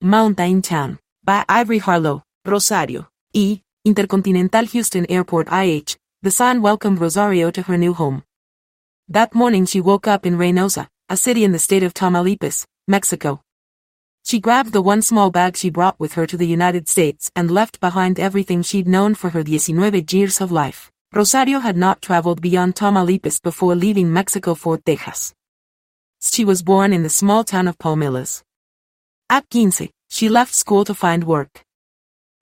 Mountain Town, by Ivory Harlow, Rosario, e. Intercontinental Houston Airport IH, the sun welcomed Rosario to her new home. That morning she woke up in Reynosa, a city in the state of Tamaulipas, Mexico. She grabbed the one small bag she brought with her to the United States and left behind everything she'd known for her 19 years of life. Rosario had not traveled beyond Tamaulipas before leaving Mexico for Texas. She was born in the small town of Palmillas. At 15, she left school to find work.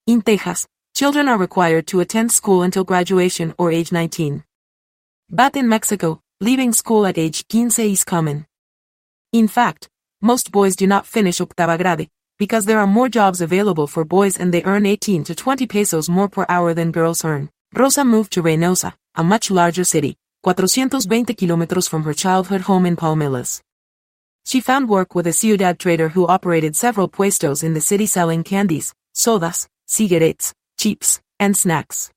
In Texas, children are required to attend school until graduation or age 19. But in Mexico, leaving school at age 15 is common. In fact, most boys do not finish octava grade, because there are more jobs available for boys and they earn 18 to 20 pesos more per hour than girls earn. Rosa moved to Reynosa, a much larger city, 420 kilometers from her childhood home in Palmillas. She found work with a ciudad trader who operated several puestos in the city selling candies, sodas, cigarettes, chips, and snacks.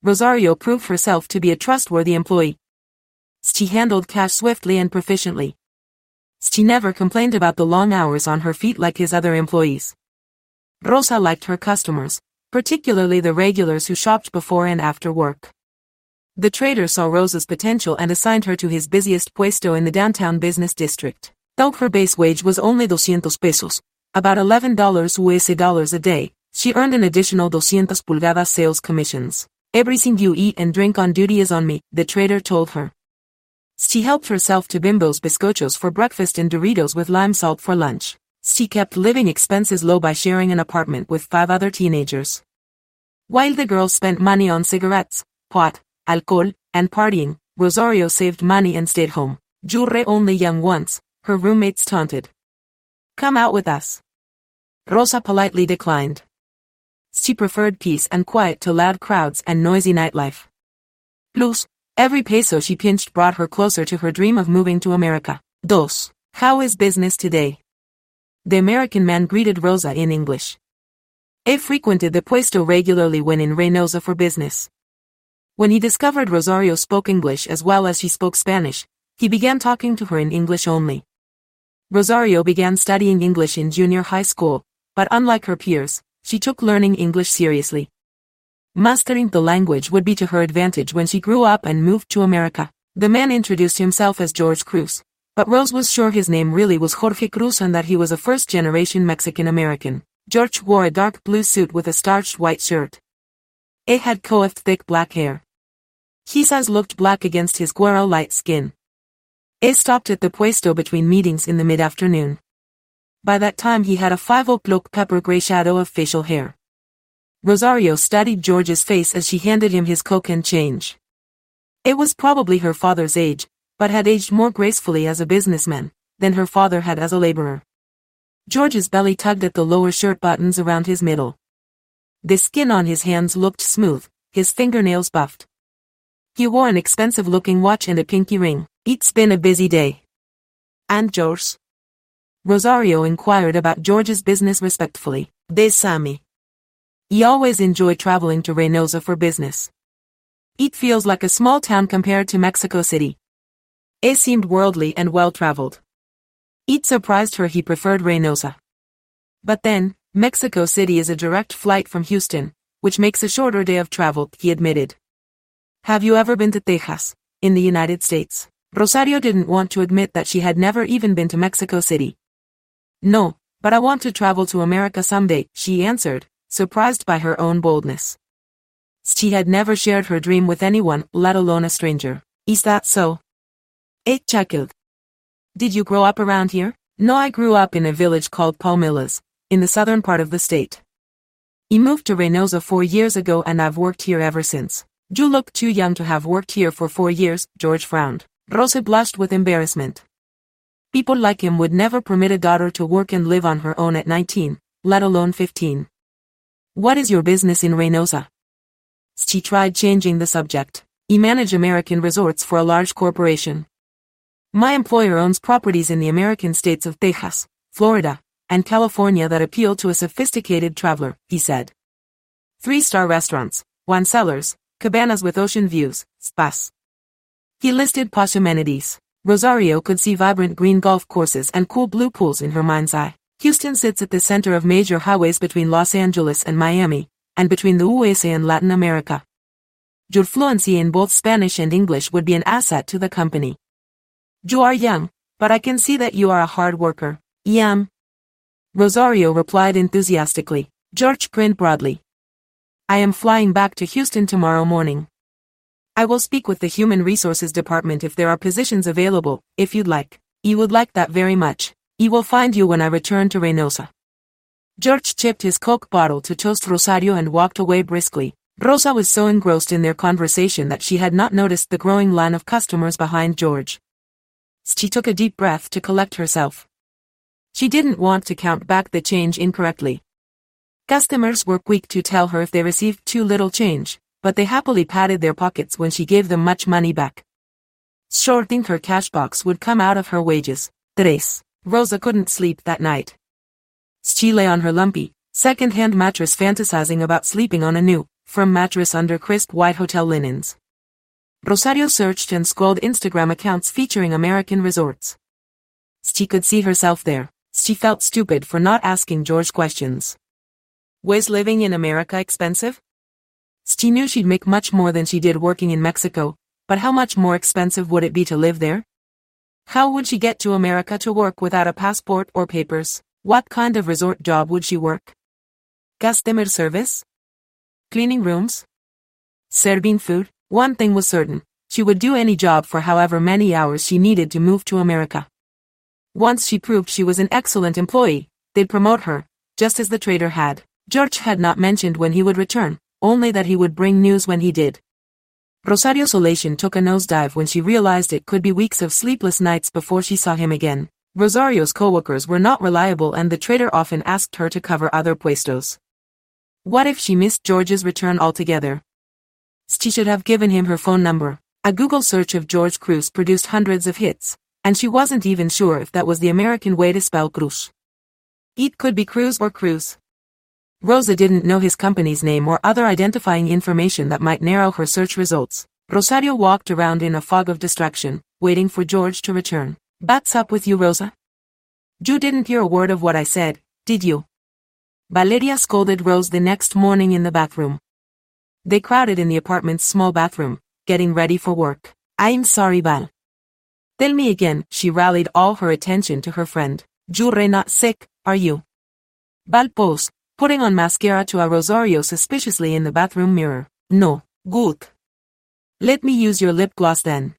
Rosario proved herself to be a trustworthy employee. She handled cash swiftly and proficiently. She never complained about the long hours on her feet like his other employees. Rosa liked her customers, particularly the regulars who shopped before and after work. The trader saw Rosa's potential and assigned her to his busiest puesto in the downtown business district. Though her base wage was only 200 pesos, about $11 US a day, she earned an additional 200 pulgadas sales commissions. "Everything you eat and drink on duty is on me," the trader told her. She helped herself to Bimbo's bizcochos for breakfast and Doritos with lime salt for lunch. She kept living expenses low by sharing an apartment with 5 other teenagers. While the girls spent money on cigarettes, pot, alcohol, and partying, Rosario saved money and stayed home. "You're only young once," her roommates taunted. "Come out with us." Rosa politely declined. She preferred peace and quiet to loud crowds and noisy nightlife. Plus, every peso she pinched brought her closer to her dream of moving to America. Dos. How is business today? The American man greeted Rosa in English. He frequented the puesto regularly when in Reynosa for business. When he discovered Rosario spoke English as well as she spoke Spanish, he began talking to her in English only. Rosario began studying English in junior high school, but unlike her peers, she took learning English seriously. Mastering the language would be to her advantage when she grew up and moved to America. The man introduced himself as George Cruz, but Rose was sure his name really was Jorge Cruz and that he was a first-generation Mexican-American. George wore a dark blue suit with a starched white shirt. It had coiffed thick black hair. His eyes looked black against his guero light skin. He stopped at the puesto between meetings in the mid-afternoon. By that time he had a 5 o'clock pepper gray shadow of facial hair. Rosario studied George's face as she handed him his coke and change. It was probably her father's age, but had aged more gracefully as a businessman than her father had as a laborer. George's belly tugged at the lower shirt buttons around his middle. The skin on his hands looked smooth, his fingernails buffed. He wore an expensive-looking watch and a pinky ring. "It's been a busy day. And George?" Rosario inquired about George's business respectfully. "De Sammy. He always enjoyed traveling to Reynosa for business. It feels like a small town compared to Mexico City." It seemed worldly and well-traveled. It surprised her he preferred Reynosa. But then, Mexico City is a direct flight from Houston, which makes a shorter day of travel, he admitted. "Have you ever been to Texas, in the United States?" Rosario didn't want to admit that she had never even been to Mexico City. "No, but I want to travel to America someday," she answered, surprised by her own boldness. She had never shared her dream with anyone, let alone a stranger. "Is that so?" It chuckled. "Did you grow up around here?" "No, I grew up in a village called Palmillas, in the southern part of the state. I moved to Reynosa 4 years ago and I've worked here ever since." "You look too young to have worked here for 4 years," George frowned. Rosa blushed with embarrassment. People like him would never permit a daughter to work and live on her own at 19, let alone 15. "What is your business in Reynosa?" She tried changing the subject. "I manage American resorts for a large corporation. My employer owns properties in the American states of Texas, Florida, and California that appeal to a sophisticated traveler," he said. "3-star restaurants, wine cellars, cabanas with ocean views, spas." He listed posh amenities. Rosario could see vibrant green golf courses and cool blue pools in her mind's eye. Houston sits at the center of major highways between Los Angeles and Miami, and between the USA and Latin America. Your fluency in both Spanish and English would be an asset to the company. You are young, but I can see that you are a hard worker. Yum. Rosario replied enthusiastically. George grinned broadly. I am flying back to Houston tomorrow morning. I will speak with the Human Resources Department if there are positions available, if you'd like. You would like that very much. He will find you when I return to Reynosa. George chipped his Coke bottle to toast Rosario and walked away briskly. Rosa was so engrossed in their conversation that she had not noticed the growing line of customers behind George. She took a deep breath to collect herself. She didn't want to count back the change incorrectly. Customers were quick to tell her if they received too little change, but they happily patted their pockets when she gave them much money back. Sure think her cash box would come out of her wages. Tres. Rosa couldn't sleep that night. She lay on her lumpy, second-hand mattress fantasizing about sleeping on a new, firm mattress under crisp white hotel linens. Rosario searched and scrolled Instagram accounts featuring American resorts. She could see herself there. She felt stupid for not asking George questions. Was living in America expensive? She knew she'd make much more than she did working in Mexico, but how much more expensive would it be to live there? How would she get to America to work without a passport or papers? What kind of resort job would she work? Customer service? Cleaning rooms? Serving food? One thing was certain, she would do any job for however many hours she needed to move to America. Once she proved she was an excellent employee, they'd promote her, just as the trader had. George had not mentioned when he would return, only that he would bring news when he did. Rosario's elation took a nosedive when she realized it could be weeks of sleepless nights before she saw him again. Rosario's coworkers were not reliable and the trader often asked her to cover other puestos. What if she missed George's return altogether? She should have given him her phone number. A Google search of George Cruz produced hundreds of hits, and she wasn't even sure if that was the American way to spell Cruz. It could be Cruz or Cruz. Rosa didn't know his company's name or other identifying information that might narrow her search results. Rosario walked around in a fog of distraction, waiting for George to return. What's up with you, Rosa? You didn't hear a word of what I said, did you? Valeria scolded Rose the next morning in the bathroom. They crowded in the apartment's small bathroom, getting ready for work. I'm sorry, Val. Tell me again, she rallied all her attention to her friend. You're not sick, are you? Val posed, putting on mascara to a Rosario suspiciously in the bathroom mirror. No. Good. Let me use your lip gloss then.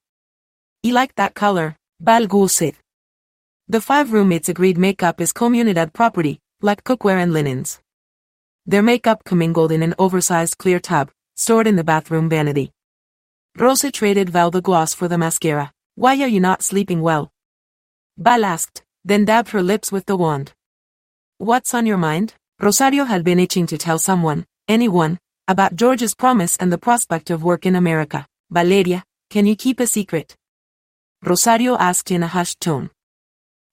I like that color. Val gusset. The five roommates agreed makeup is communidad property, like cookware and linens. Their makeup commingled in an oversized clear tub, stored in the bathroom vanity. Rosa traded Val the gloss for the mascara. Why are you not sleeping well? Val asked, then dabbed her lips with the wand. What's on your mind? Rosario had been itching to tell someone, anyone, about George's promise and the prospect of work in America. Valeria, can you keep a secret? Rosario asked in a hushed tone.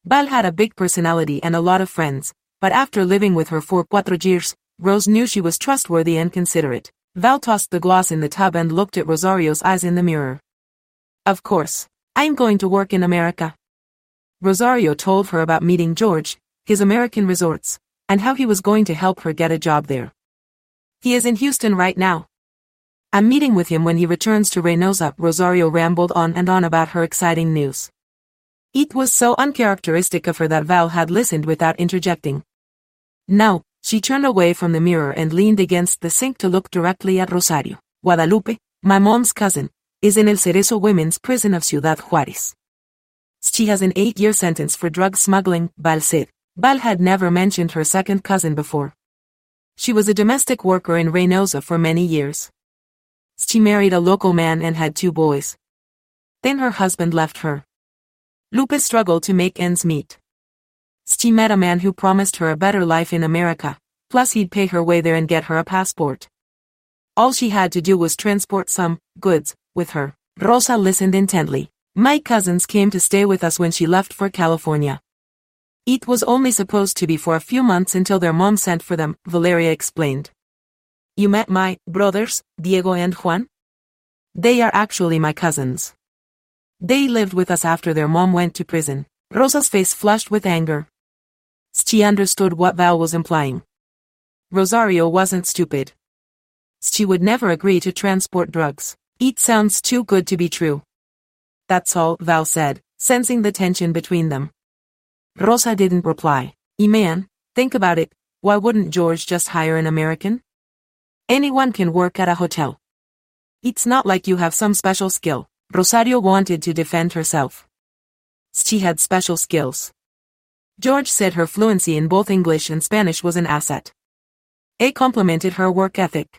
Val had a big personality and a lot of friends, but after living with her for 4 years, Rose knew she was trustworthy and considerate. Val tossed the gloss in the tub and looked at Rosario's eyes in the mirror. Of course, I'm going to work in America. Rosario told her about meeting George, his American resorts, and how he was going to help her get a job there. He is in Houston right now. I'm meeting with him when he returns to Reynosa. Rosario rambled on and on about her exciting news. It was so uncharacteristic of her that Val had listened without interjecting. Now, she turned away from the mirror and leaned against the sink to look directly at Rosario. Guadalupe, my mom's cousin, is in El Cerezo Women's Prison of Ciudad Juárez. She has an 8-year sentence for drug smuggling, Val said. Val had never mentioned her second cousin before. She was a domestic worker in Reynosa for many years. She married a local man and had 2 boys. Then her husband left her. Lupe struggled to make ends meet. She met a man who promised her a better life in America, plus he'd pay her way there and get her a passport. All she had to do was transport some goods with her. Rosa listened intently. My cousins came to stay with us when she left for California. It was only supposed to be for a few months until their mom sent for them, Valeria explained. You met my brothers, Diego and Juan? They are actually my cousins. They lived with us after their mom went to prison. Rosa's face flushed with anger. She understood what Val was implying. Rosario wasn't stupid. She would never agree to transport drugs. It sounds too good to be true. That's all, Val said, sensing the tension between them. Rosa didn't reply. Man, think about it, why wouldn't George just hire an American? Anyone can work at a hotel. It's not like you have some special skill. Rosario wanted to defend herself. She had special skills. George said her fluency in both English and Spanish was an asset. It complimented her work ethic.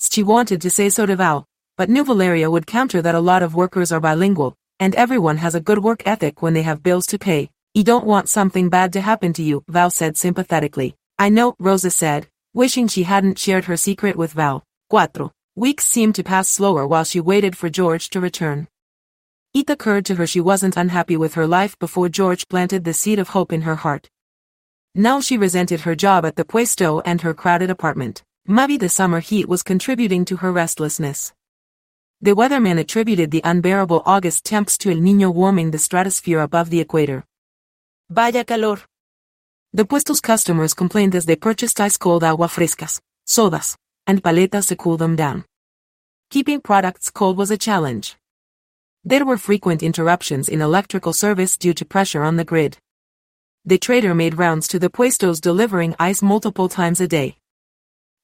She wanted to say so to Val, but knew Valeria would counter that a lot of workers are bilingual, and everyone has a good work ethic when they have bills to pay. You don't want something bad to happen to you, Val said sympathetically. I know, Rosa said, wishing she hadn't shared her secret with Val. 4 weeks seemed to pass slower while she waited for George to return. It occurred to her she wasn't unhappy with her life before George planted the seed of hope in her heart. Now she resented her job at the Puesto and her crowded apartment. Maybe the summer heat was contributing to her restlessness. The weatherman attributed the unbearable August temps to El Niño warming the stratosphere above the equator. Vaya calor. The Puesto's customers complained as they purchased ice-cold agua frescas, sodas, and paletas to cool them down. Keeping products cold was a challenge. There were frequent interruptions in electrical service due to pressure on the grid. The trader made rounds to the puestos delivering ice multiple times a day.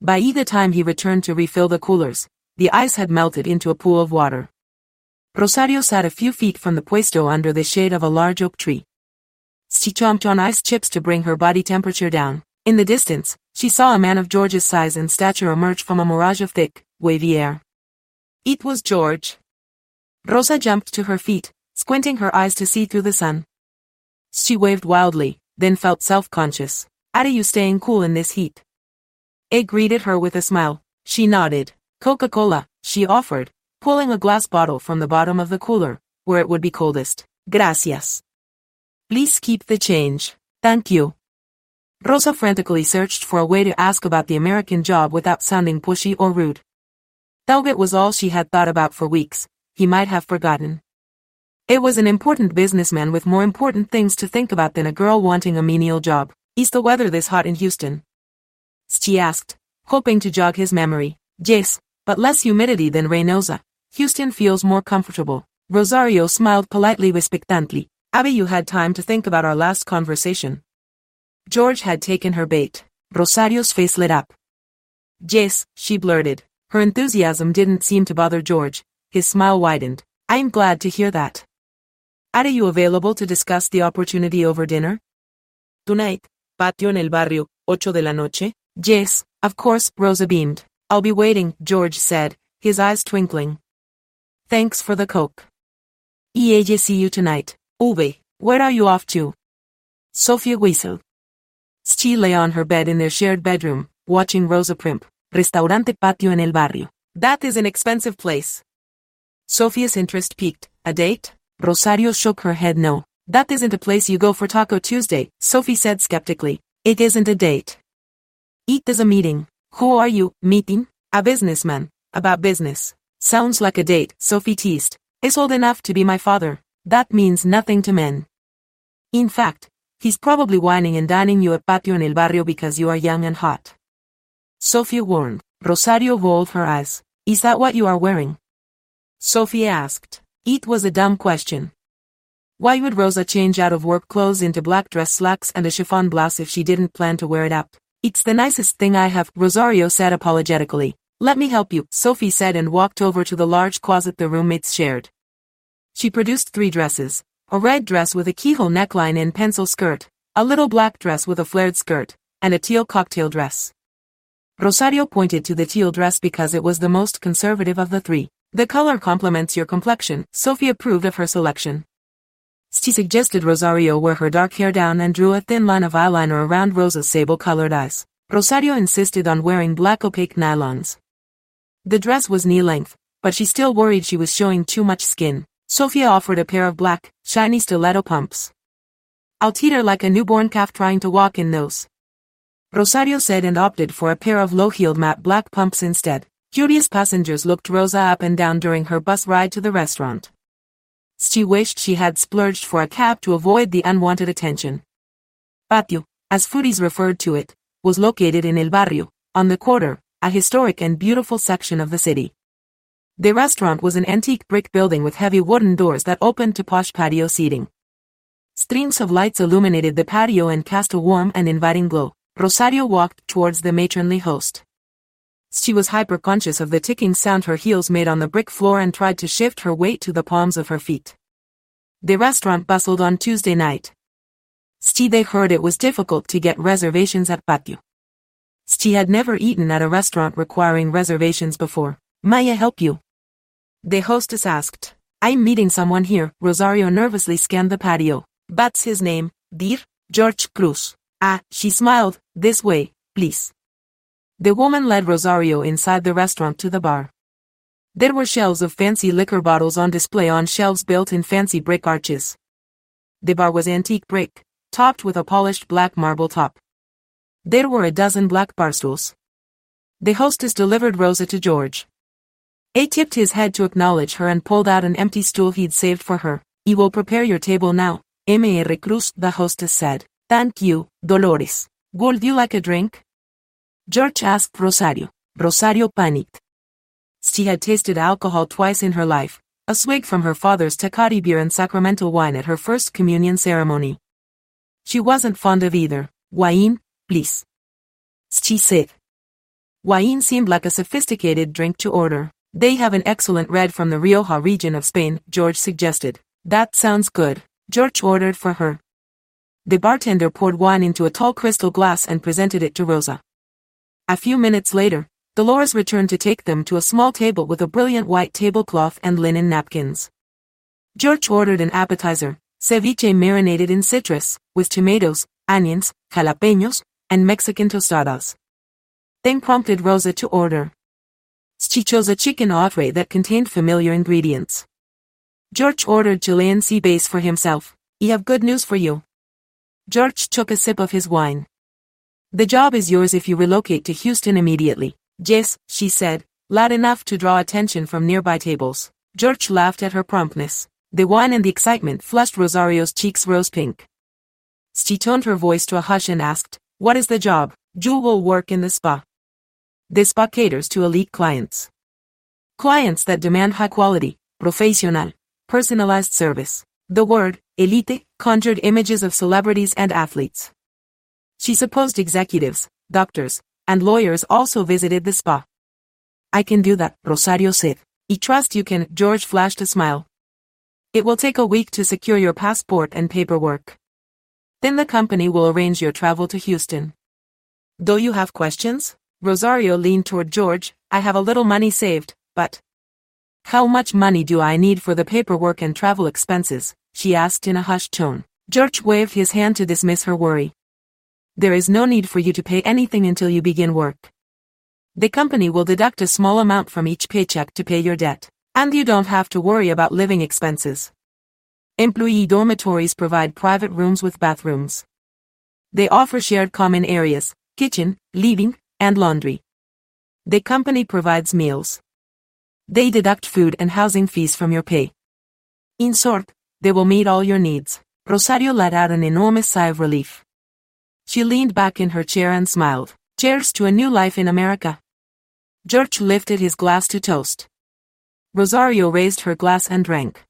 By the time he returned to refill the coolers, the ice had melted into a pool of water. Rosario sat a few feet from the puesto under the shade of a large oak tree. She chomped on ice chips to bring her body temperature down. In the distance, she saw a man of George's size and stature emerge from a mirage of thick, wavy air. It was George. Rosa jumped to her feet, squinting her eyes to see through the sun. She waved wildly, then felt self-conscious. Are you staying cool in this heat? He greeted her with a smile. She nodded. Coca-Cola, she offered, pulling a glass bottle from the bottom of the cooler, where it would be coldest. Gracias. Please keep the change. Thank you. Rosa frantically searched for a way to ask about the American job without sounding pushy or rude. Tailgate was all she had thought about for weeks. He might have forgotten. It was an important businessman with more important things to think about than a girl wanting a menial job. Is the weather this hot in Houston? She asked, hoping to jog his memory. Yes, but less humidity than Reynosa. Houston feels more comfortable. Rosario smiled politely, expectantly. Abby, you had time to think about our last conversation. George had taken her bait. Rosario's face lit up. Yes, she blurted. Her enthusiasm didn't seem to bother George. His smile widened. I'm glad to hear that. Are you available to discuss the opportunity over dinner? Tonight, patio en el barrio, 8 de la noche? Yes, of course, Rosa beamed. I'll be waiting, George said, his eyes twinkling. Thanks for the coke. Ella, see you tonight. Uwe, where are you off to? Sofia whistled. She lay on her bed in their shared bedroom, watching Rosa primp. Restaurante patio en el barrio. That is an expensive place. Sophia's interest piqued. A date? Rosario shook her head. No. That isn't a place you go for Taco Tuesday, Sophie said skeptically. It isn't a date. It is a meeting. Who are you meeting? A businessman. About business. Sounds like a date, Sophie teased. He's old enough to be my father. That means nothing to men. In fact, he's probably whining and dining you at Patio en el Barrio because you are young and hot. Sophie warned. Rosario rolled her eyes. Is that what you are wearing? Sophie asked. It was a dumb question. Why would Rosa change out of work clothes into black dress slacks and a chiffon blouse if she didn't plan to wear it up? It's the nicest thing I have, Rosario said apologetically. Let me help you, Sophie said and walked over to the large closet the roommates shared. She produced 3 dresses. A red dress with a keyhole neckline and pencil skirt, a little black dress with a flared skirt, and a teal cocktail dress. Rosario pointed to the teal dress because it was the most conservative of the 3. The color complements your complexion, Sophie approved of her selection. She suggested Rosario wear her dark hair down and drew a thin line of eyeliner around Rosa's sable-colored eyes. Rosario insisted on wearing black opaque nylons. The dress was knee-length, but she still worried she was showing too much skin. Sophie offered a pair of black, shiny stiletto pumps. I'll teeter like a newborn calf trying to walk in those, Rosario said and opted for a pair of low-heeled matte black pumps instead. Curious passengers looked Rosa up and down during her bus ride to the restaurant. She wished she had splurged for a cab to avoid the unwanted attention. Patio, as foodies referred to it, was located in El Barrio, on the corner, a historic and beautiful section of the city. The restaurant was an antique brick building with heavy wooden doors that opened to posh patio seating. Streams of lights illuminated the patio and cast a warm and inviting glow. Rosario walked towards the matronly host. She was hyper-conscious of the ticking sound her heels made on the brick floor and tried to shift her weight to the palms of her feet. The restaurant bustled on Tuesday night. They heard it was difficult to get reservations at Patio. She had never eaten at a restaurant requiring reservations before. "May I help you?" the hostess asked. "I'm meeting someone here." Rosario nervously scanned the patio. "That's his name, dear, George Cruz." "Ah," she smiled, "this way, please." The woman led Rosario inside the restaurant to the bar. There were shelves of fancy liquor bottles on display on shelves built in fancy brick arches. The bar was antique brick, topped with a polished black marble top. There were a dozen black barstools. The hostess delivered Rosa to George. He tipped his head to acknowledge her and pulled out an empty stool he'd saved for her. "I will prepare your table now, Mr. Cruz," the hostess said. "Thank you, Dolores. Would you like a drink?" George asked Rosario. Rosario panicked. She had tasted alcohol twice in her life, a swig from her father's Tecate beer and sacramental wine at her first communion ceremony. She wasn't fond of either. "Wine, please," she said. Wine seemed like a sophisticated drink to order. "They have an excellent red from the Rioja region of Spain," George suggested. "That sounds good." George ordered for her. The bartender poured wine into a tall crystal glass and presented it to Rosa. A few minutes later, Dolores returned to take them to a small table with a brilliant white tablecloth and linen napkins. George ordered an appetizer, ceviche marinated in citrus, with tomatoes, onions, jalapeños, and Mexican tostadas. Then prompted Rosa to order. She chose a chicken entree that contained familiar ingredients. George ordered Chilean sea bass for himself. "I have good news for you." George took a sip of his wine. "The job is yours if you relocate to Houston immediately." "Yes," she said, loud enough to draw attention from nearby tables. George laughed at her promptness. The wine and the excitement flushed Rosario's cheeks rose pink. She toned her voice to a hush and asked, "What is the job?" "You will work in the spa. The spa caters to elite clients. Clients that demand high-quality, professional, personalized service." The word, elite, conjured images of celebrities and athletes. She supposed executives, doctors, and lawyers also visited the spa. "I can do that," Rosario said. "I trust you can," George flashed a smile. "It will take a week to secure your passport and paperwork. Then the company will arrange your travel to Houston. Do you have questions?" Rosario leaned toward George. "I have a little money saved, but..." "How much money do I need for the paperwork and travel expenses?" she asked in a hushed tone. George waved his hand to dismiss her worry. "There is no need for you to pay anything until you begin work. The company will deduct a small amount from each paycheck to pay your debt, and you don't have to worry about living expenses. Employee dormitories provide private rooms with bathrooms. They offer shared common areas, kitchen, living, and laundry. The company provides meals. They deduct food and housing fees from your pay. In short, they will meet all your needs." Rosario let out an enormous sigh of relief. She leaned back in her chair and smiled. "Cheers to a new life in America." George lifted his glass to toast. Rosario raised her glass and drank.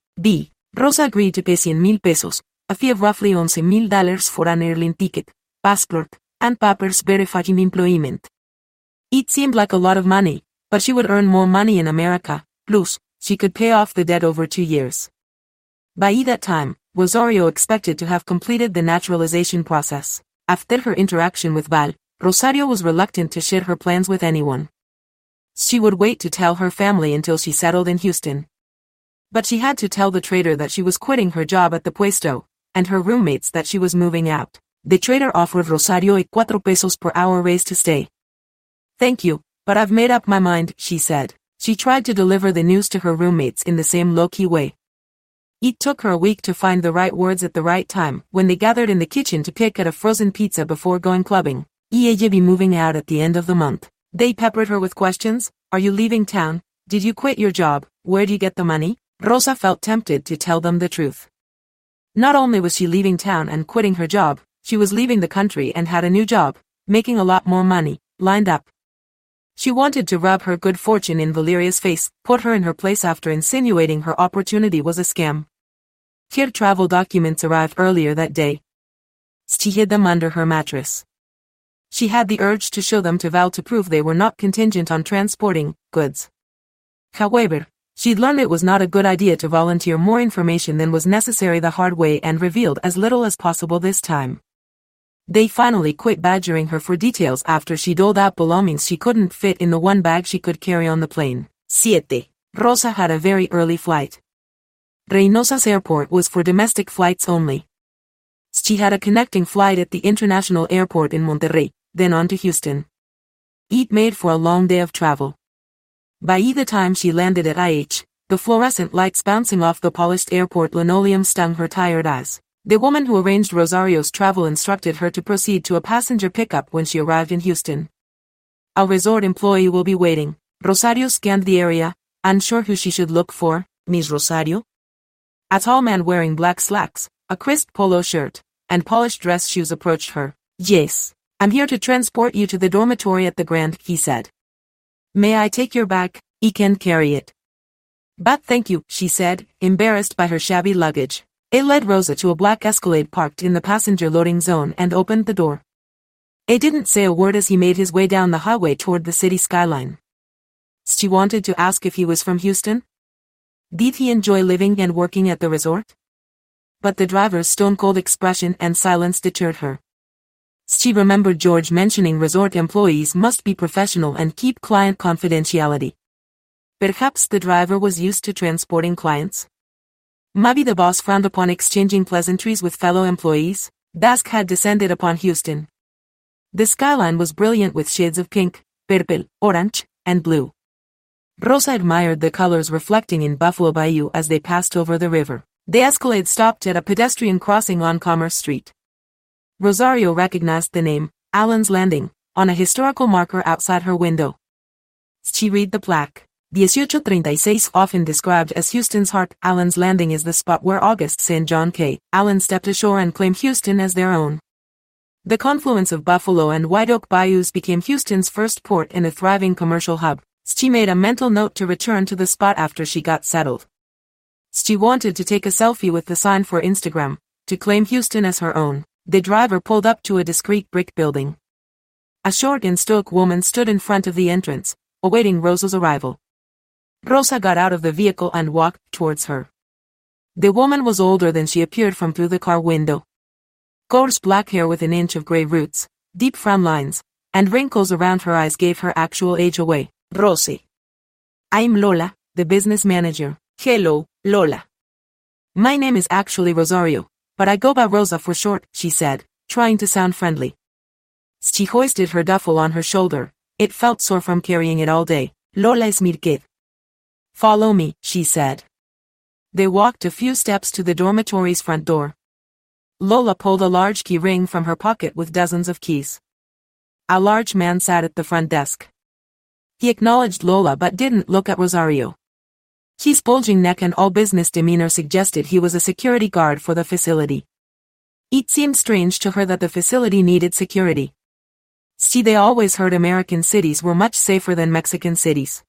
Rosa agreed to pay 100,000 pesos, a fee of roughly $11,000 for an airline ticket, passport, and papers verifying employment. It seemed like a lot of money, but she would earn more money in America, plus, she could pay off the debt over 2 years. By that time, Rosario expected to have completed the naturalization process. After her interaction with Val, Rosario was reluctant to share her plans with anyone. She would wait to tell her family until she settled in Houston. But she had to tell the trader that she was quitting her job at the puesto, and her roommates that she was moving out. The trader offered Rosario a 4 pesos per hour raise to stay. "Thank you, but I've made up my mind," she said. She tried to deliver the news to her roommates in the same low-key way. It took her a week to find the right words at the right time when they gathered in the kitchen to pick at a frozen pizza before going clubbing. "I'll be moving out at the end of the month." They peppered her with questions. "Are you leaving town? Did you quit your job? Where do you get the money?" Rosa felt tempted to tell them the truth. Not only was she leaving town and quitting her job, She was leaving the country and had a new job, making a lot more money, lined up. She wanted to rub her good fortune in Valeria's face, put her in her place after insinuating her opportunity was a scam. Her travel documents arrived earlier that day. She hid them under her mattress. She had the urge to show them to Val to prove they were not contingent on transporting goods. However, she'd learned it was not a good idea to volunteer more information than was necessary the hard way and revealed as little as possible this time. They finally quit badgering her for details after she doled out belongings she couldn't fit in the one bag she could carry on the plane. 7. Rosa had a very early flight. Reynosa's airport was for domestic flights only. She had a connecting flight at the international airport in Monterrey, then on to Houston. It made for a long day of travel. By the time she landed at IH, the fluorescent lights bouncing off the polished airport linoleum stung her tired eyes. The woman who arranged Rosario's travel instructed her to proceed to a passenger pickup when she arrived in Houston. "A resort employee will be waiting." Rosario scanned the area, unsure who she should look for. "Miss Rosario?" A tall man wearing black slacks, a crisp polo shirt, and polished dress shoes approached her. "Yes, I'm here to transport you to the dormitory at the Grand," he said. "May I take your bag? I can carry it." "But thank you," she said, embarrassed by her shabby luggage. It led Rosa to a black Escalade parked in the passenger loading zone and opened the door. It didn't say a word as he made his way down the highway toward the city skyline. She wanted to ask if he was from Houston. Did he enjoy living and working at the resort? But the driver's stone-cold expression and silence deterred her. She remembered George mentioning resort employees must be professional and keep client confidentiality. Perhaps the driver was used to transporting clients. Maybe the boss frowned upon exchanging pleasantries with fellow employees. Dusk had descended upon Houston. The skyline was brilliant with shades of pink, purple, orange, and blue. Rosa admired the colors reflecting in Buffalo Bayou as they passed over the river. The Escalade stopped at a pedestrian crossing on Commerce Street. Rosario recognized the name, Allen's Landing, on a historical marker outside her window. She read the plaque. 1836, often described as Houston's heart, Allen's Landing is the spot where August St. John K. Allen stepped ashore and claimed Houston as their own. The confluence of Buffalo and White Oak Bayous became Houston's first port and a thriving commercial hub. She made a mental note to return to the spot after she got settled. She wanted to take a selfie with the sign for Instagram, to claim Houston as her own. The driver pulled up to a discreet brick building. A short and stoic woman stood in front of the entrance, awaiting Rosa's arrival. Rosa got out of the vehicle and walked towards her. The woman was older than she appeared from through the car window. Coarse black hair with an inch of gray roots, deep frown lines, and wrinkles around her eyes gave her actual age away. "Rosie. I'm Lola, the business manager." "Hello, Lola. My name is actually Rosario, but I go by Rosa for short," she said, trying to sound friendly. She hoisted her duffel on her shoulder. It felt sore from carrying it all day. "Lola is my kid. Follow me," she said. They walked a few steps to the dormitory's front door. Lola pulled a large key ring from her pocket with dozens of keys. A large man sat at the front desk. He acknowledged Lola but didn't look at Rosario. His bulging neck and all-business demeanor suggested he was a security guard for the facility. It seemed strange to her that the facility needed security. They always heard American cities were much safer than Mexican cities.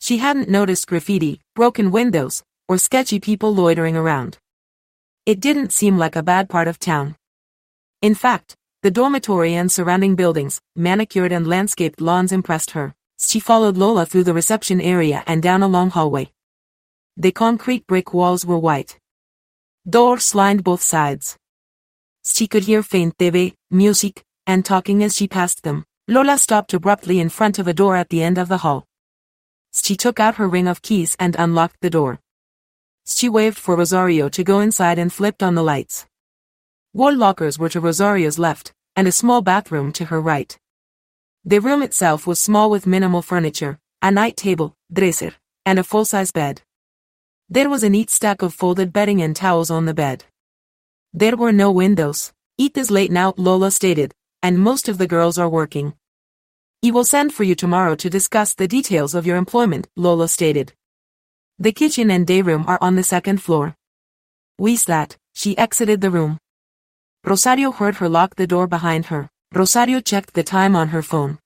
She hadn't noticed graffiti, broken windows, or sketchy people loitering around. It didn't seem like a bad part of town. In fact, the dormitory and surrounding buildings, manicured and landscaped lawns impressed her. She followed Lola through the reception area and down a long hallway. The concrete brick walls were white. Doors lined both sides. She could hear faint TV, music, and talking as she passed them. Lola stopped abruptly in front of a door at the end of the hall. She took out her ring of keys and unlocked the door. She waved for Rosario to go inside and flipped on the lights. Wall lockers were to Rosario's left, and a small bathroom to her right. The room itself was small with minimal furniture, a night table, dresser, and a full-size bed. There was a neat stack of folded bedding and towels on the bed. There were no windows. "It is late now," Lola stated, "and most of the girls are working." "I will send for you tomorrow to discuss the details of your employment," Lola stated. "The kitchen and day room are on the second floor." With that, she exited the room. Rosario heard her lock the door behind her. Rosario checked the time on her phone.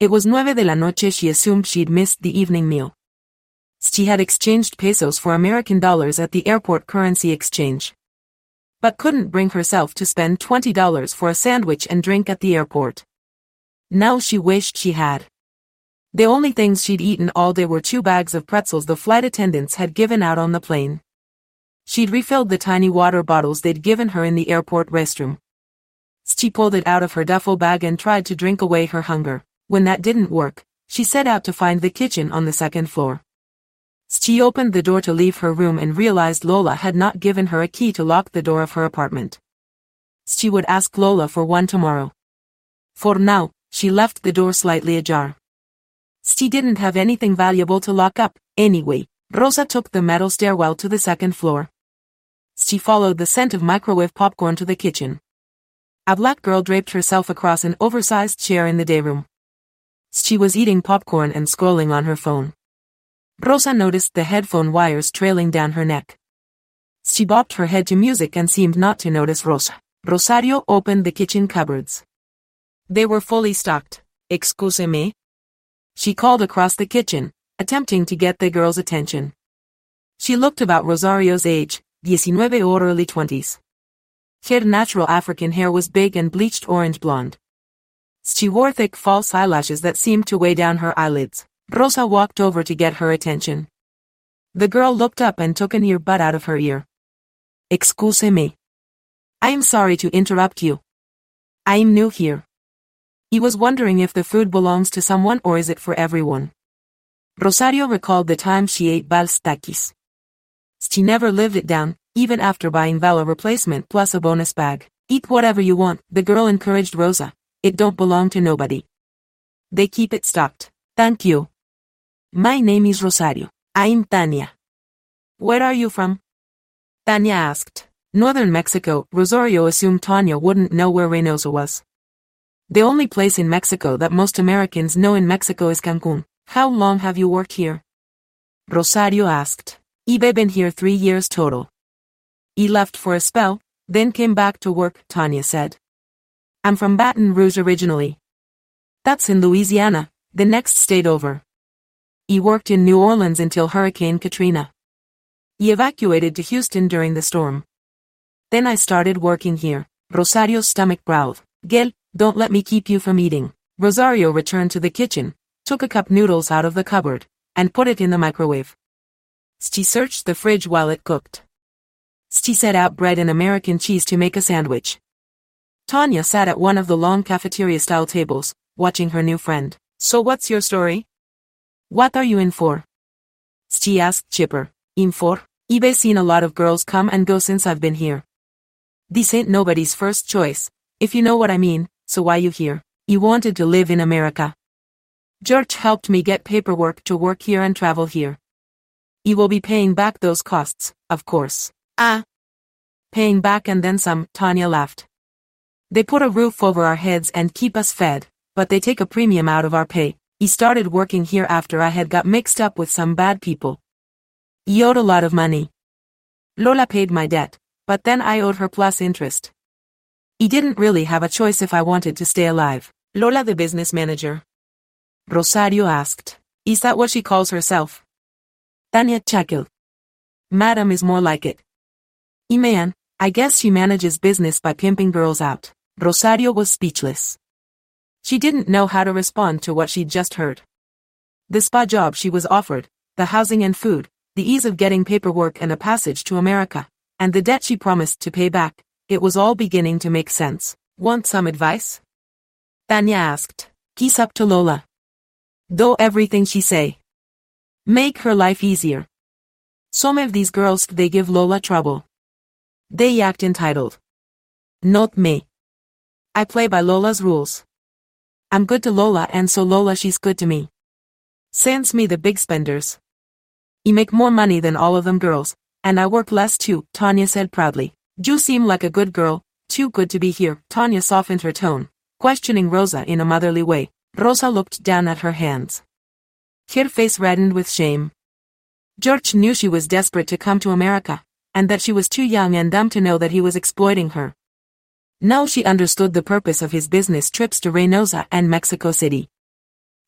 It was 9:00 p.m. She assumed she'd missed the evening meal. She had exchanged pesos for American dollars at the airport currency exchange, but couldn't bring herself to spend $20 for a sandwich and drink at the airport. Now she wished she had. The only things she'd eaten all day were 2 bags of pretzels the flight attendants had given out on the plane. She'd refilled the tiny water bottles they'd given her in the airport restroom. She pulled it out of her duffel bag and tried to drink away her hunger. When that didn't work, she set out to find the kitchen on the 2nd floor. She opened the door to leave her room and realized Lola had not given her a key to lock the door of her apartment. She would ask Lola for one tomorrow. For now, she left the door slightly ajar. She didn't have anything valuable to lock up, anyway. Rosa took the metal stairwell to the 2nd floor. She followed the scent of microwave popcorn to the kitchen. A black girl draped herself across an oversized chair in the day room. She was eating popcorn and scrolling on her phone. Rosa noticed the headphone wires trailing down her neck. She bopped her head to music and seemed not to notice Rosa. Rosario opened the kitchen cupboards. They were fully stocked. "Excuse me?" she called across the kitchen, attempting to get the girl's attention. She looked about Rosario's age, 19 or early 20s. Her natural African hair was big and bleached orange blonde. She wore thick false eyelashes that seemed to weigh down her eyelids. Rosa walked over to get her attention. The girl looked up and took an earbud out of her ear. "Excuse me. I am sorry to interrupt you. I am new here." He was wondering if the food belongs to someone or is it for everyone. Rosario recalled the time she ate balstakis. She never lived it down, even after buying Vala replacement plus a bonus bag. "Eat whatever you want," the girl encouraged Rosa. "It don't belong to nobody. They keep it stocked." "Thank you. My name is Rosario. I'm Tania." "Where are you from?" Tania asked. "Northern Mexico." Rosario assumed Tania wouldn't know where Reynosa was. "The only place in Mexico that most Americans know in Mexico is Cancun." "How long have you worked here?" Rosario asked. "I've been here 3 years total. I left for a spell, then came back to work," Tania said. "I'm from Baton Rouge originally. That's in Louisiana, the next state over. I worked in New Orleans until Hurricane Katrina. I evacuated to Houston during the storm. Then I started working here." Rosario's stomach growled. "Gel, don't let me keep you from eating." Rosario returned to the kitchen, took a cup noodles out of the cupboard, and put it in the microwave. She searched the fridge while it cooked. She set out bread and American cheese to make a sandwich. Tania sat at one of the long cafeteria-style tables, watching her new friend. "So what's your story? What are you in for?" she asked chipper. "In for? I've seen a lot of girls come and go since I've been here. This ain't nobody's first choice, if you know what I mean, so why you here? You wanted to live in America. George helped me get paperwork to work here and travel here. You will be paying back those costs, of course." "Ah. Paying back and then some," Tania laughed. "They put a roof over our heads and keep us fed, but they take a premium out of our pay. I started working here after I had got mixed up with some bad people. I owed a lot of money. Lola paid my debt, but then I owed her plus interest. I didn't really have a choice if I wanted to stay alive." "Lola the business manager?" Rosario asked. "Is that what she calls herself?" Tania chuckled. "Madam is more like it. Man, I guess she manages business by pimping girls out." Rosario was speechless. She didn't know how to respond to what she'd just heard. The spa job she was offered, the housing and food, the ease of getting paperwork and a passage to America, and the debt she promised to pay back, it was all beginning to make sense. "Want some advice?" Tania asked. "Kiss up to Lola. Do everything she say. Make her life easier. Some of these girls, they give Lola trouble. They act entitled. Not me. I play by Lola's rules. I'm good to Lola and so Lola she's good to me. Sends me the big spenders. I make more money than all of them girls, and I work less too," Tania said proudly. "You seem like a good girl, too good to be here." Tania softened her tone, questioning Rosa in a motherly way. Rosa looked down at her hands. Her face reddened with shame. George knew she was desperate to come to America, and that she was too young and dumb to know that he was exploiting her. Now she understood the purpose of his business trips to Reynosa and Mexico City.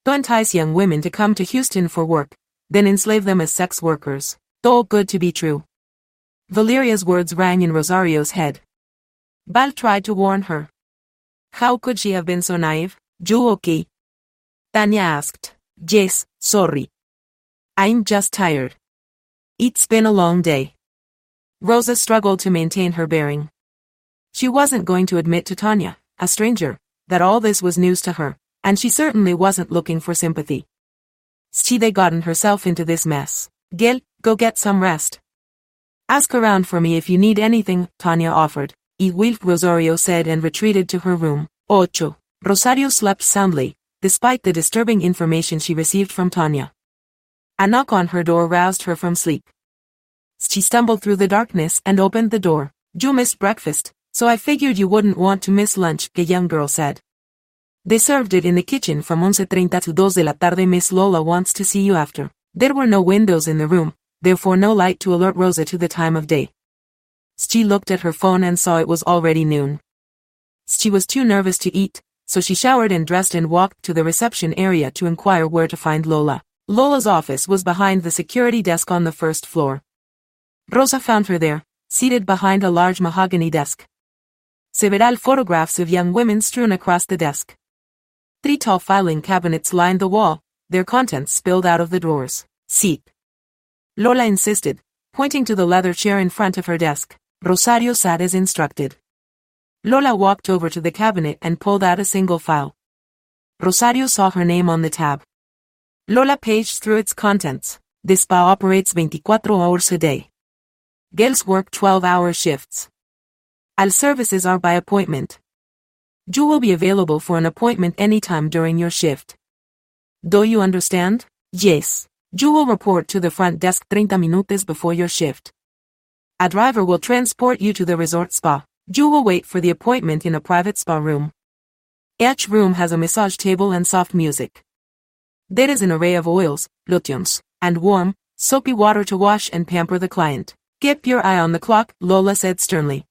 To entice young women to come to Houston for work, then enslave them as sex workers. Though good to be true. Valeria's words rang in Rosario's head. Bal tried to warn her. How could she have been so naive? You okay? Tanya asked. Yes, sorry. I'm just tired. It's been a long day. Rosa struggled to maintain her bearing. She wasn't going to admit to Tanya, a stranger, that all this was news to her, and she certainly wasn't looking for sympathy. She'd gotten herself into this mess. Gil, go get some rest. Ask around for me if you need anything, Tanya offered. Y Wilf Rosario said and retreated to her room. 8. Rosario slept soundly, despite the disturbing information she received from Tanya. A knock on her door roused her from sleep. She stumbled through the darkness and opened the door. You missed breakfast. So I figured you wouldn't want to miss lunch, the young girl said. They served it in the kitchen from 11:30 to 2 de la tarde. Miss Lola wants to see you after. There were no windows in the room, therefore no light to alert Rosa to the time of day. She looked at her phone and saw it was already noon. She was too nervous to eat, so she showered and dressed and walked to the reception area to inquire where to find Lola. Lola's office was behind the security desk on the first floor. Rosa found her there, seated behind a large mahogany desk. Several photographs of young women strewn across the desk. 3 tall filing cabinets lined the wall, their contents spilled out of the drawers. Sit. Lola insisted, pointing to the leather chair in front of her desk. Rosario sat as instructed. Lola walked over to the cabinet and pulled out a single file. Rosario saw her name on the tab. Lola paged through its contents. The spa operates 24 hours a day. Girls work 12-hour shifts. All services are by appointment. You will be available for an appointment anytime during your shift. Do you understand? Yes. You will report to the front desk 30 minutes before your shift. A driver will transport you to the resort spa. You will wait for the appointment in a private spa room. Each room has a massage table and soft music. There is an array of oils, lotions, and warm, soapy water to wash and pamper the client. Keep your eye on the clock, Lola said sternly.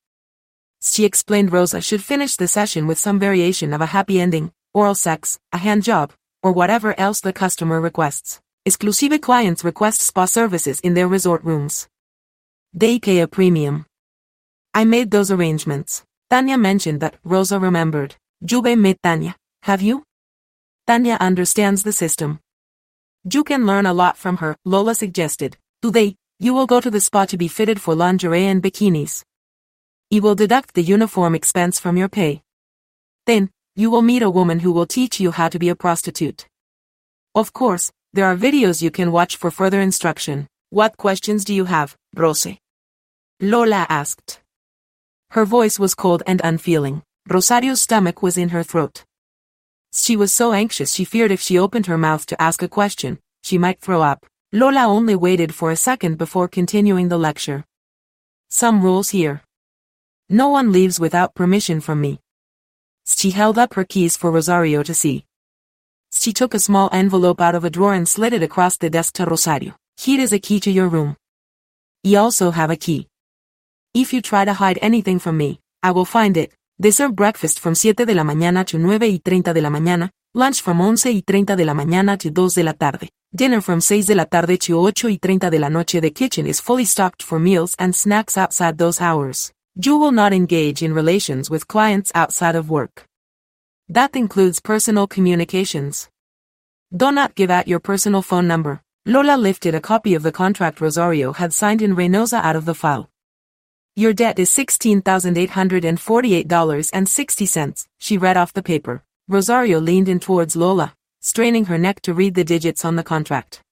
She explained Rosa should finish the session with some variation of a happy ending, oral sex, a hand job, or whatever else the customer requests. Exclusive clients request spa services in their resort rooms. They pay a premium. I made those arrangements. Tanya mentioned that Rosa remembered. You've met Tanya, have you? Tanya understands the system. You can learn a lot from her, Lola suggested. Today, you will go to the spa to be fitted for lingerie and bikinis. You will deduct the uniform expense from your pay. Then, you will meet a woman who will teach you how to be a prostitute. Of course, there are videos you can watch for further instruction. What questions do you have, Rosa? Lola asked. Her voice was cold and unfeeling. Rosario's stomach was in her throat. She was so anxious she feared if she opened her mouth to ask a question, she might throw up. Lola only waited for a second before continuing the lecture. Some rules here. No one leaves without permission from me. She held up her keys for Rosario to see. She took a small envelope out of a drawer and slid it across the desk to Rosario. Here is a key to your room. You also have a key. If you try to hide anything from me, I will find it. They serve breakfast from 7 de la mañana to 9:30 de la mañana, lunch from 11:30 de la mañana to 2 de la tarde, dinner from 6 de la tarde to 8:30 de la noche. The kitchen is fully stocked for meals and snacks outside those hours. You will not engage in relations with clients outside of work. That includes personal communications. Do not give out your personal phone number. Lola lifted a copy of the contract Rosario had signed in Reynosa out of the file. Your debt is $16,848.60, she read off the paper. Rosario leaned in towards Lola, straining her neck to read the digits on the contract.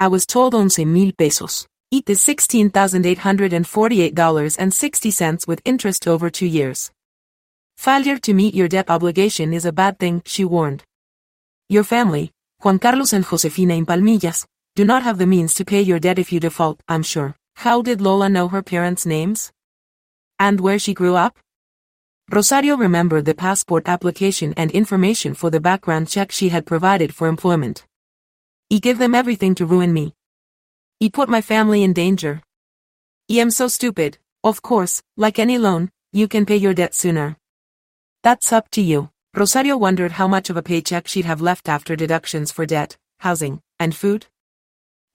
I was told 11,000 pesos. It is $16,848.60 with interest over 2 years. Failure to meet your debt obligation is a bad thing, she warned. Your family, Juan Carlos and Josefina in Palmillas, do not have the means to pay your debt if you default, I'm sure. How did Lola know her parents' names? And where she grew up? Rosario remembered the passport application and information for the background check she had provided for employment. He gave them everything to ruin me. He put my family in danger. I am so stupid. Of course, like any loan, you can pay your debt sooner. That's up to you. Rosario wondered how much of a paycheck she'd have left after deductions for debt, housing, and food.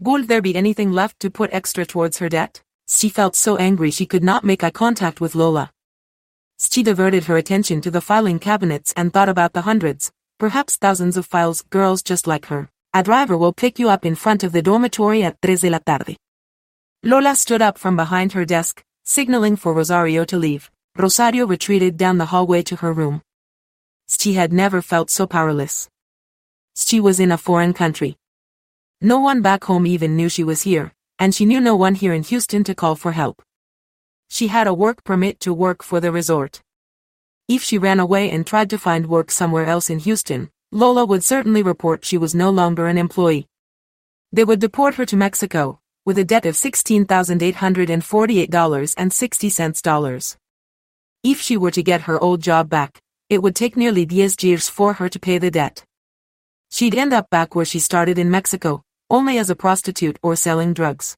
Would there be anything left to put extra towards her debt? She felt so angry she could not make eye contact with Lola. She diverted her attention to the filing cabinets and thought about the hundreds, perhaps thousands of files, girls just like her. A driver will pick you up in front of the dormitory at 3 de la tarde. Lola stood up from behind her desk, signaling for Rosario to leave. Rosario retreated down the hallway to her room. She had never felt so powerless. She was in a foreign country. No one back home even knew she was here, and she knew no one here in Houston to call for help. She had a work permit to work for the resort. If she ran away and tried to find work somewhere else in Houston, Lola would certainly report she was no longer an employee. They would deport her to Mexico, with a debt of $16,848.60. If she were to get her old job back, it would take nearly 10 years for her to pay the debt. She'd end up back where she started in Mexico, only as a prostitute or selling drugs.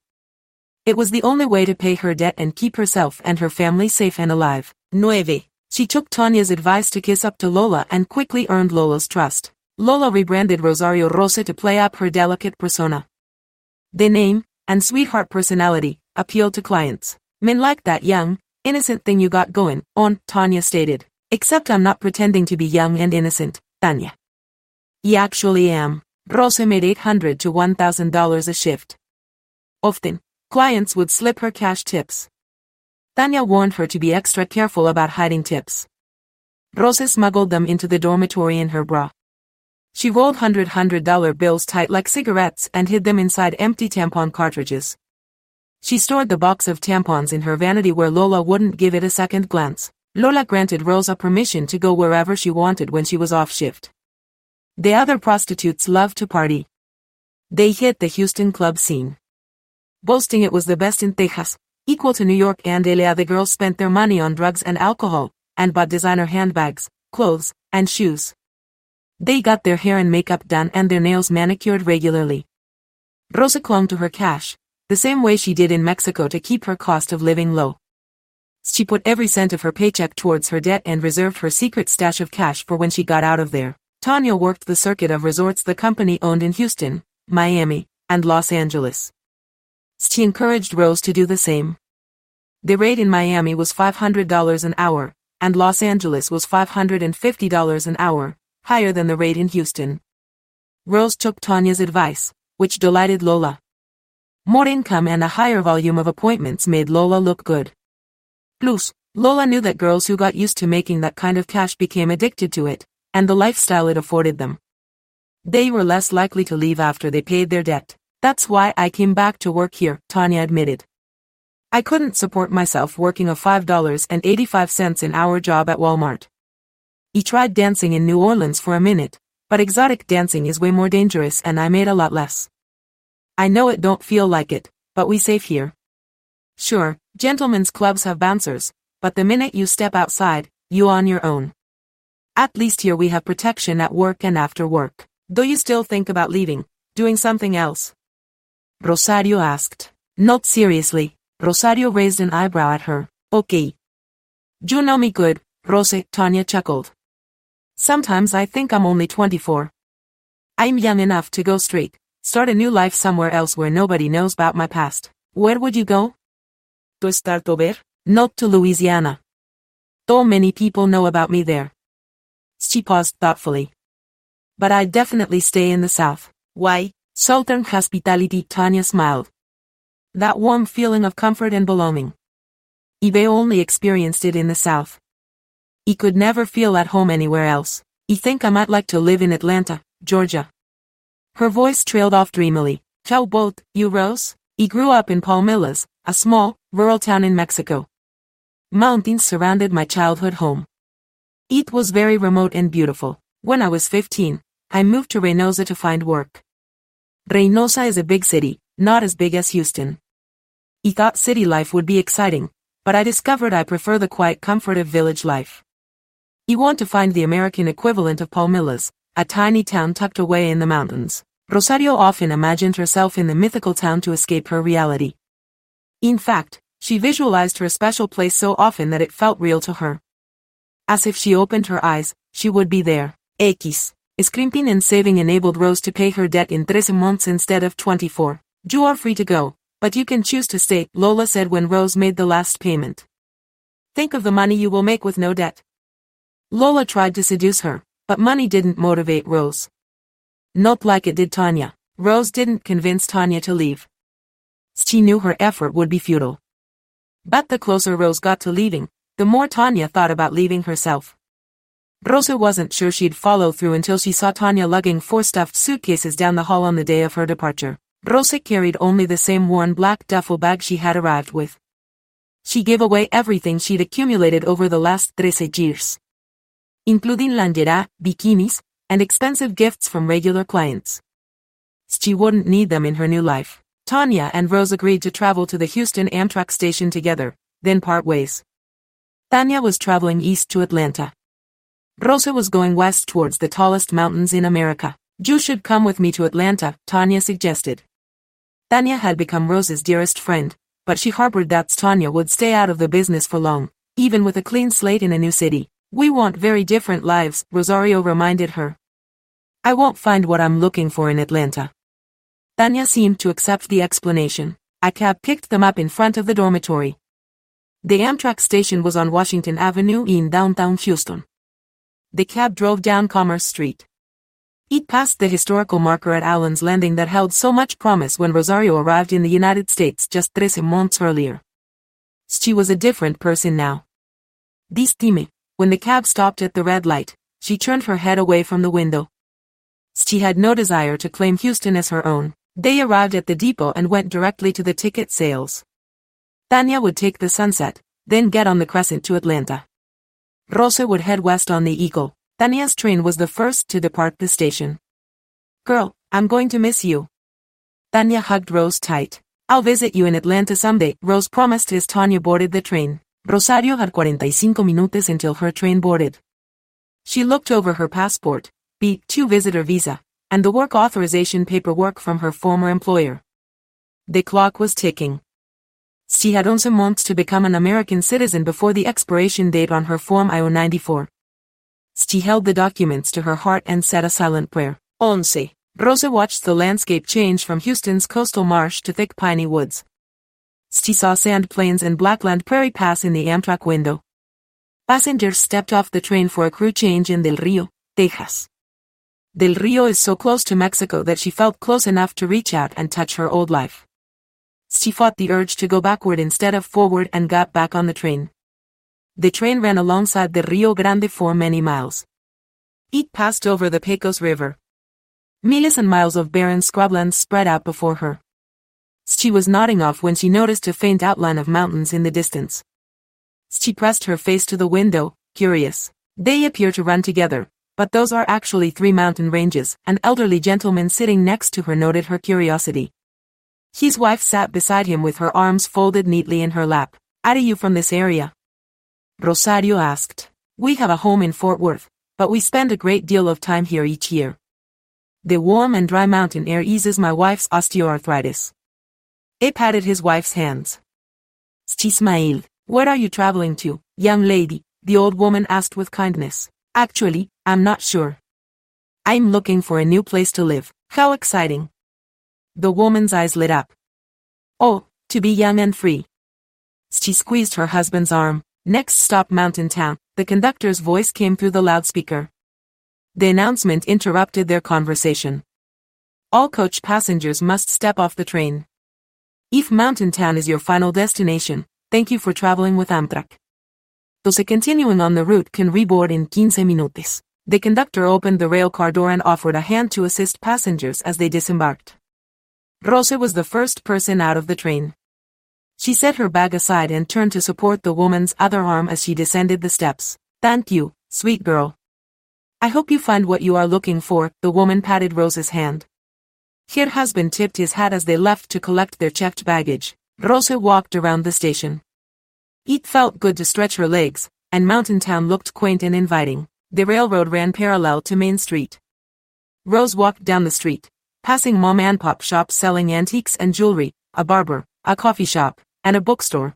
It was the only way to pay her debt and keep herself and her family safe and alive. 9. She took Tanya's advice to kiss up to Lola and quickly earned Lola's trust. Lola rebranded Rosario Rosa to play up her delicate persona. The name, and sweetheart personality, appealed to clients. Men like that young, innocent thing you got going on, Tanya stated. Except I'm not pretending to be young and innocent, Tanya. I actually am. Rosa made $800 to $1,000 a shift. Often, clients would slip her cash tips. Tanya warned her to be extra careful about hiding tips. Rosa smuggled them into the dormitory in her bra. She rolled $100 bills tight like cigarettes and hid them inside empty tampon cartridges. She stored the box of tampons in her vanity where Lola wouldn't give it a second glance. Lola granted Rosa permission to go wherever she wanted when she was off shift. The other prostitutes loved to party. They hit the Houston club scene, boasting it was the best in Texas, equal to New York and LA. The girls spent their money on drugs and alcohol, and bought designer handbags, clothes, and shoes. They got their hair and makeup done and their nails manicured regularly. Rosa clung to her cash, the same way she did in Mexico to keep her cost of living low. She put every cent of her paycheck towards her debt and reserved her secret stash of cash for when she got out of there. Tanya worked the circuit of resorts the company owned in Houston, Miami, and Los Angeles. She encouraged Rose to do the same. The rate in Miami was $500 an hour, and Los Angeles was $550 an hour, higher than the rate in Houston. Rose took Tanya's advice, which delighted Lola. More income and a higher volume of appointments made Lola look good. Plus, Lola knew that girls who got used to making that kind of cash became addicted to it, and the lifestyle it afforded them. They were less likely to leave after they paid their debt. That's why I came back to work here, Tanya admitted. I couldn't support myself working a $5.85 an hour job at Walmart. I tried dancing in New Orleans for a minute, but exotic dancing is way more dangerous and I made a lot less. I know it don't feel like it, but we safe here. Sure, gentlemen's clubs have bouncers, but the minute you step outside, you on your own. At least here we have protection at work and after work. Do you still think about leaving, doing something else? Rosario asked. Not seriously. Rosario raised an eyebrow at her. Okay. You know me good, Rosa, Tanya chuckled. Sometimes I think I'm only 24. I'm young enough to go straight, start a new life somewhere else where nobody knows about my past. Where would you go? To estar over? Not to Louisiana. Though many people know about me there. She paused thoughtfully. But I'd definitely stay in the South. Why? Southern hospitality, Tanya smiled. That warm feeling of comfort and belonging. I only experienced it in the South. I could never feel at home anywhere else. I think I might like to live in Atlanta, Georgia. Her voice trailed off dreamily. How about you, Rose? I grew up in Palmillas, a small, rural town in Mexico. Mountains surrounded my childhood home. It was very remote and beautiful. When I was 15, I moved to Reynosa to find work. Reynosa is a big city, not as big as Houston. I thought city life would be exciting, but I discovered I prefer the quiet comfort of village life. I want to find the American equivalent of Palmillas, a tiny town tucked away in the mountains. Rosario often imagined herself in the mythical town to escape her reality. In fact, she visualized her special place so often that it felt real to her. As if she opened her eyes, she would be there. X. Scrimping and saving enabled Rose to pay her debt in 13 months instead of 24. You are free to go, but you can choose to stay, Lola said when Rose made the last payment. Think of the money you will make with no debt. Lola tried to seduce her, but money didn't motivate Rose. Not like it did Tanya. Rose didn't convince Tanya to leave. She knew her effort would be futile. But the closer Rose got to leaving, the more Tanya thought about leaving herself. Rosa wasn't sure she'd follow through until she saw Tanya lugging 4 stuffed suitcases down the hall on the day of her departure. Rosa carried only the same worn black duffel bag she had arrived with. She gave away everything she'd accumulated over the last 13 years, including lingerie, bikinis, and expensive gifts from regular clients. She wouldn't need them in her new life. Tanya and Rose agreed to travel to the Houston Amtrak station together, then part ways. Tanya was traveling east to Atlanta. Rosa was going west towards the tallest mountains in America. You should come with me to Atlanta, Tanya suggested. Tanya had become Rose's dearest friend, but she harbored that Tanya would stay out of the business for long, even with a clean slate in a new city. We want very different lives, Rosario reminded her. I won't find what I'm looking for in Atlanta. Tanya seemed to accept the explanation. A cab picked them up in front of the dormitory. The Amtrak station was on Washington Avenue in downtown Houston. The cab drove down Commerce Street. It passed the historical marker at Allen's Landing that held so much promise when Rosario arrived in the United States just 13 months earlier. She was a different person now. Distime, when the cab stopped at the red light, she turned her head away from the window. She had no desire to claim Houston as her own. They arrived at the depot and went directly to the ticket sales. Tanya would take the Sunset, then get on the Crescent to Atlanta. Rosa would head west on the Eagle. Tanya's train was the first to depart the station. Girl, I'm going to miss you. Tanya hugged Rose tight. I'll visit you in Atlanta someday, Rose promised as Tanya boarded the train. Rosario had 45 minutes until her train boarded. She looked over her passport, B-2 visitor visa, and the work authorization paperwork from her former employer. The clock was ticking. She had 11 months to become an American citizen before the expiration date on her Form I-94. She held the documents to her heart and said a silent prayer. 11. Rosa watched the landscape change from Houston's coastal marsh to thick piney woods. She saw sand plains and Blackland Prairie pass in the Amtrak window. Passengers stepped off the train for a crew change in Del Rio, Texas. Del Rio is so close to Mexico that she felt close enough to reach out and touch her old life. She fought the urge to go backward instead of forward and got back on the train. The train ran alongside the Rio Grande for many miles. It passed over the Pecos River. Miles and miles of barren scrublands spread out before her. She was nodding off when she noticed a faint outline of mountains in the distance. She pressed her face to the window, curious. They appear to run together, but those are actually 3 mountain ranges. An elderly gentleman sitting next to her noted her curiosity. His wife sat beside him with her arms folded neatly in her lap. Are you from this area? Rosario asked. We have a home in Fort Worth, but we spend a great deal of time here each year. The warm and dry mountain air eases my wife's osteoarthritis. He patted his wife's hands. She smiled. Where are you traveling to, young lady? The old woman asked with kindness. Actually, I'm not sure. I'm looking for a new place to live. How exciting. The woman's eyes lit up. Oh, to be young and free. She squeezed her husband's arm. Next stop, Mountain Town. The conductor's voice came through the loudspeaker. The announcement interrupted their conversation. All coach passengers must step off the train. If Mountain Town is your final destination, thank you for traveling with Amtrak. Those continuing on the route can reboard in 15 minutes. The conductor opened the rail car door and offered a hand to assist passengers as they disembarked. Rosa was the first person out of the train. She set her bag aside and turned to support the woman's other arm as she descended the steps. Thank you, sweet girl. I hope you find what you are looking for, the woman patted Rosa's hand. Her husband tipped his hat as they left to collect their checked baggage. Rosa walked around the station. It felt good to stretch her legs, and Mountain Town looked quaint and inviting. The railroad ran parallel to Main Street. Rose walked down the street, passing mom and pop shops selling antiques and jewelry, a barber, a coffee shop, and a bookstore.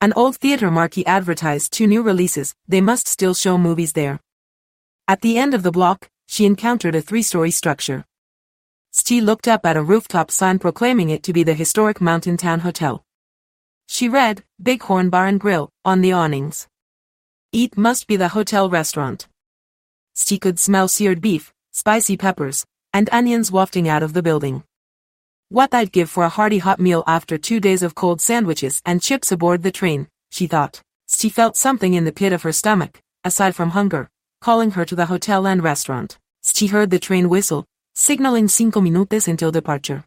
An old theater marquee advertised 2 new releases, they must still show movies there. At the end of the block, she encountered a 3-story structure. She looked up at a rooftop sign proclaiming it to be the historic Mountain Town Hotel. She read, Bighorn Bar and Grill, on the awnings. It must be the hotel restaurant. She could smell seared beef, spicy peppers, and onions wafting out of the building. What I'd give for a hearty hot meal after 2 days of cold sandwiches and chips aboard the train, she thought. She felt something in the pit of her stomach, aside from hunger, calling her to the hotel and restaurant. She heard the train whistle, signaling 5 minutes until departure.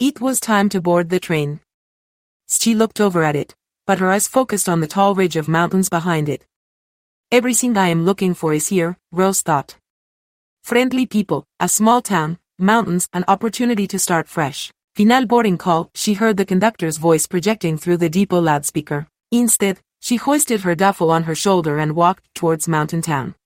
It was time to board the train. She looked over at it, but her eyes focused on the tall ridge of mountains behind it. Everything I am looking for is here, Rose thought. Friendly people, a small town, mountains, an opportunity to start fresh. Final boarding call, she heard the conductor's voice projecting through the depot loudspeaker. Instead, she hoisted her duffel on her shoulder and walked towards Mountain Town.